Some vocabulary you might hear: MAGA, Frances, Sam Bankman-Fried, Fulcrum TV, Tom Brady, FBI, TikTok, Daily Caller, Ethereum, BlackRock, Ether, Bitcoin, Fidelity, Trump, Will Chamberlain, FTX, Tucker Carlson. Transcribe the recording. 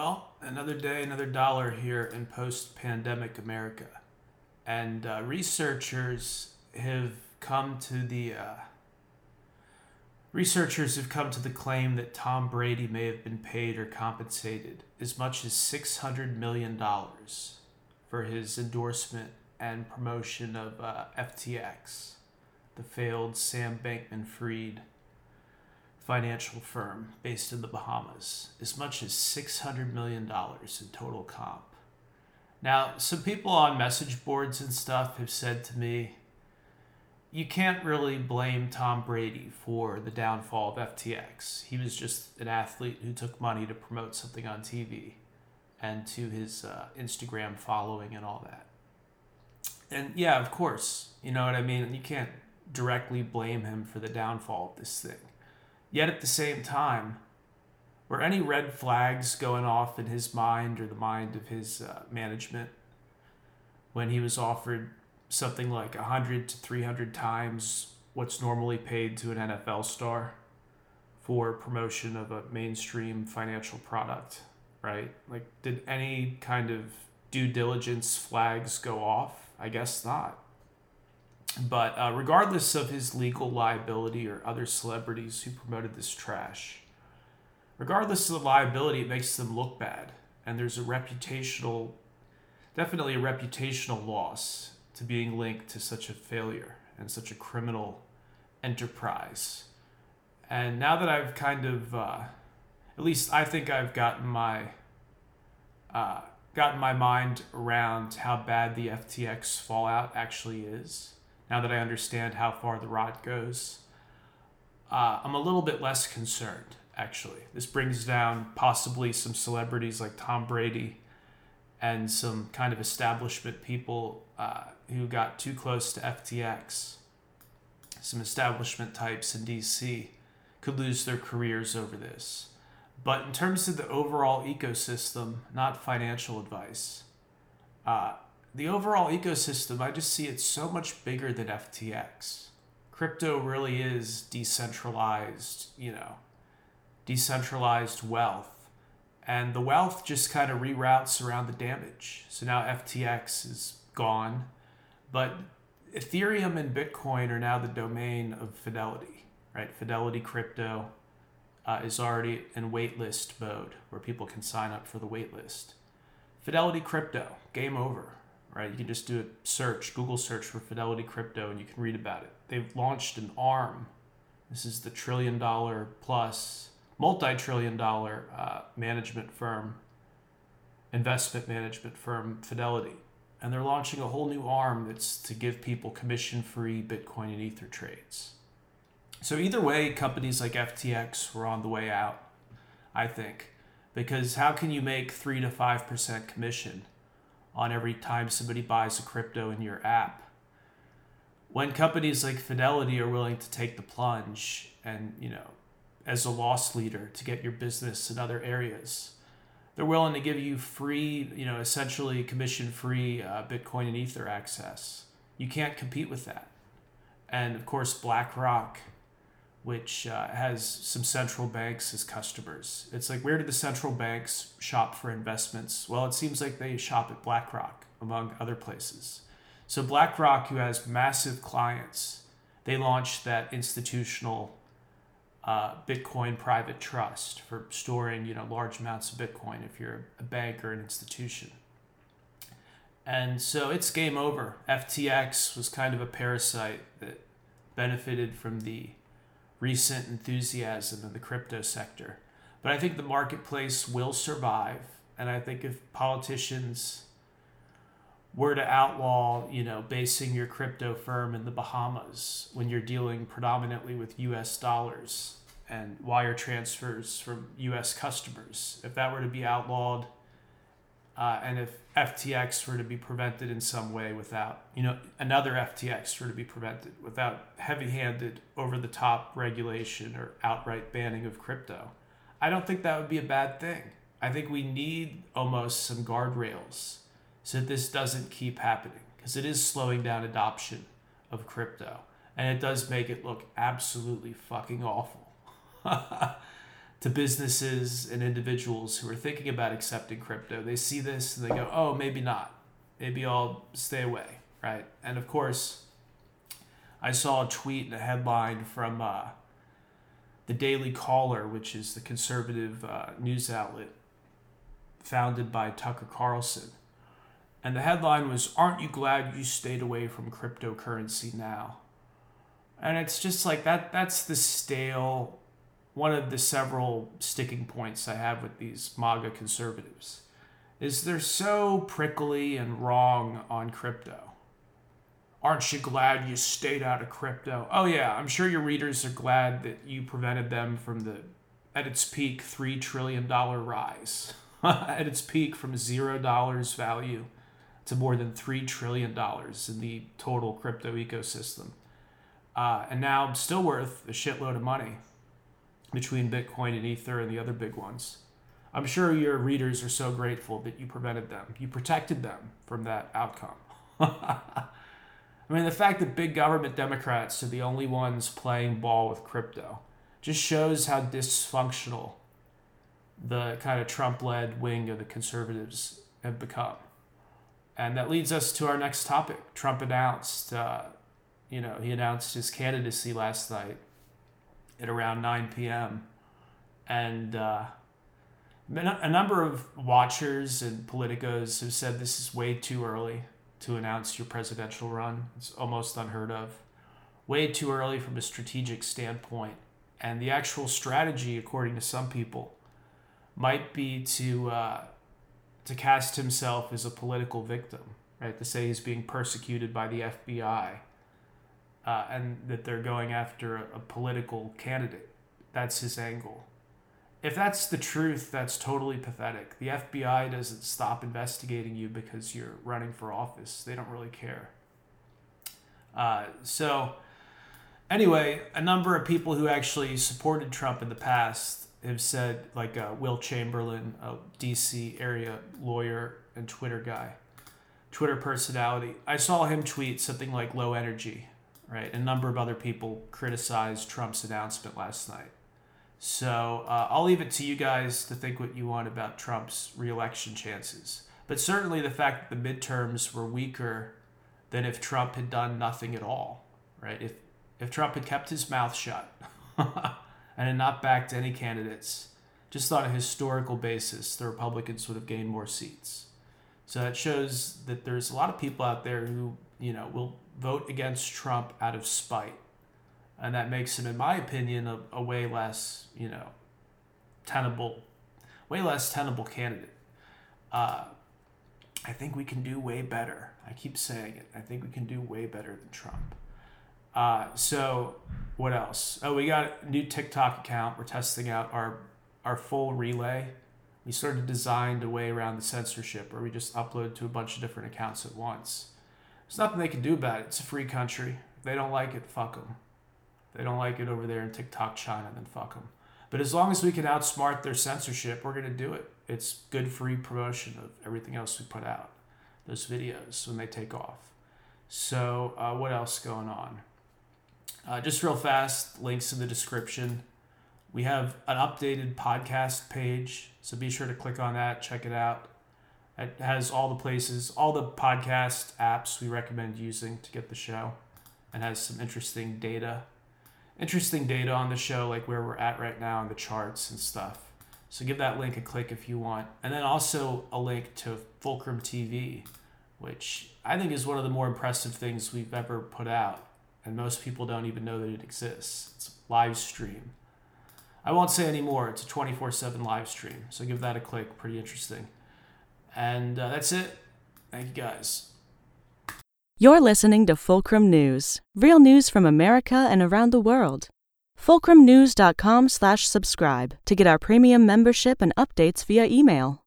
Well, another day, another dollar here in post-pandemic America. And researchers have come to the claim that Tom Brady may have been paid or compensated as much as $600 million for his endorsement and promotion of FTX, the failed Sam Bankman-Fried financial firm based in the Bahamas, as much as $600 million in total comp. Now, some people on message boards and stuff have said to me, you can't really blame Tom Brady for the downfall of FTX. He was just an athlete who took money to promote something on TV and to his Instagram following and all that. And yeah, of course, you know what I mean? You can't directly blame him for the downfall of this thing. Yet at the same time, were any red flags going off in his mind or the mind of his management when he was offered something like 100 to 300 times what's normally paid to an NFL star for promotion of a mainstream financial product, right? Like, did any kind of due diligence flags go off? I guess not. But regardless of his legal liability or other celebrities who promoted this trash, regardless of the liability, it makes them look bad. And there's definitely a reputational loss to being linked to such a failure and such a criminal enterprise. And now that I've kind of, at least I think I've gotten my mind around how bad the FTX fallout actually is. Now that I understand how far the rot goes, I'm a little bit less concerned, actually. This brings down possibly some celebrities like Tom Brady and some kind of establishment people who got too close to FTX. Some establishment types in DC could lose their careers over this. But in terms of the overall ecosystem, not financial advice, the overall ecosystem, I just see it so much bigger than FTX. Crypto really is decentralized, decentralized wealth. And the wealth just kind of reroutes around the damage. So now FTX is gone. But Ethereum and Bitcoin are now the domain of Fidelity, right? Fidelity Crypto is already in waitlist mode where people can sign up for the waitlist. Fidelity Crypto, game over. Right, you can just do a search, Google search for Fidelity Crypto, and you can read about it. They've launched an arm. This is the trillion-dollar plus, multi-trillion-dollar investment management firm, Fidelity. And they're launching a whole new arm that's to give people commission-free Bitcoin and Ether trades. So either way, companies like FTX were on the way out, I think, because how can you make 3 to 5% commission on every time somebody buys a crypto in your app, when companies like Fidelity are willing to take the plunge and, as a loss leader to get your business in other areas? They're willing to give you free, essentially commission-free Bitcoin and Ether access. You can't compete with that. And, of course, BlackRock, which has some central banks as customers. It's like, where do the central banks shop for investments? Well, it seems like they shop at BlackRock, among other places. So BlackRock, who has massive clients, they launched that institutional Bitcoin private trust for storing, large amounts of Bitcoin if you're a bank or an institution. And so it's game over. FTX was kind of a parasite that benefited from the recent enthusiasm in the crypto sector. But I think the marketplace will survive. And I think if politicians were to outlaw, basing your crypto firm in the Bahamas when you're dealing predominantly with US dollars and wire transfers from US customers, if that were to be outlawed, and if FTX were to be prevented in some way without, another FTX were to be prevented without heavy-handed, over-the-top regulation or outright banning of crypto, I don't think that would be a bad thing. I think we need almost some guardrails so that this doesn't keep happening, because it is slowing down adoption of crypto, and it does make it look absolutely fucking awful. to businesses and individuals who are thinking about accepting crypto. They see this and they go, oh, maybe not. Maybe I'll stay away, right? And of course, I saw a tweet and a headline from the Daily Caller, which is the conservative news outlet founded by Tucker Carlson. And the headline was, aren't you glad you stayed away from cryptocurrency now? And it's just like that's the stale, one of the several sticking points I have with these MAGA conservatives, is they're so prickly and wrong on crypto. Aren't you glad you stayed out of crypto? Oh yeah, I'm sure your readers are glad that you prevented them from the, at its peak, $3 trillion rise. At its peak from $0 value to more than $3 trillion in the total crypto ecosystem. And now I'm still worth a shitload of money between Bitcoin and Ether and the other big ones. I'm sure your readers are so grateful that you prevented them. You protected them from that outcome. I mean, the fact that big government Democrats are the only ones playing ball with crypto just shows how dysfunctional the kind of Trump-led wing of the conservatives have become. And that leads us to our next topic. Trump announced, he announced his candidacy last night at around 9 p.m. And a number of watchers and politicos have said this is way too early to announce your presidential run. It's almost unheard of. Way too early from a strategic standpoint. And the actual strategy, according to some people, might be to cast himself as a political victim, right? To say he's being persecuted by the FBI and that they're going after a political candidate. That's his angle. If that's the truth, that's totally pathetic. The FBI doesn't stop investigating you because you're running for office. They don't really care. So anyway, a number of people who actually supported Trump in the past have said, like Will Chamberlain, a DC area lawyer and Twitter personality. I saw him tweet something like low energy, right? A number of other people criticized Trump's announcement last night. So I'll leave it to you guys to think what you want about Trump's reelection chances. But certainly the fact that the midterms were weaker than if Trump had done nothing at all, right? If Trump had kept his mouth shut, and had not backed any candidates, just on a historical basis, the Republicans would have gained more seats. So that shows that there's a lot of people out there who, will vote against Trump out of spite. And that makes him, in my opinion, a way less, tenable candidate. I think we can do way better. I keep saying it. I think we can do way better than Trump. So what else? Oh, we got a new TikTok account. We're testing out our full relay. We sort of designed a way around the censorship where we just upload to a bunch of different accounts at once. There's nothing they can do about it. It's a free country. If they don't like it, fuck them. If they don't like it over there in TikTok China, then fuck them. But as long as we can outsmart their censorship, we're going to do it. It's good free promotion of everything else we put out, those videos when they take off. So what else going on? Just real fast, links in the description. We have an updated podcast page, so be sure to click on that, check it out. It has all the places, all the podcast apps we recommend using to get the show, and has some interesting data on the show, like where we're at right now in the charts and stuff. So give that link a click if you want. And then also a link to Fulcrum TV, which I think is one of the more impressive things we've ever put out. And most people don't even know that it exists. It's a live stream. I won't say any more. It's a 24/7 live stream. So give that a click. Pretty interesting. And that's it. Thank you guys. You're listening to Fulcrum News. Real news from America and around the world. Fulcrumnews.com/subscribe to get our premium membership and updates via email.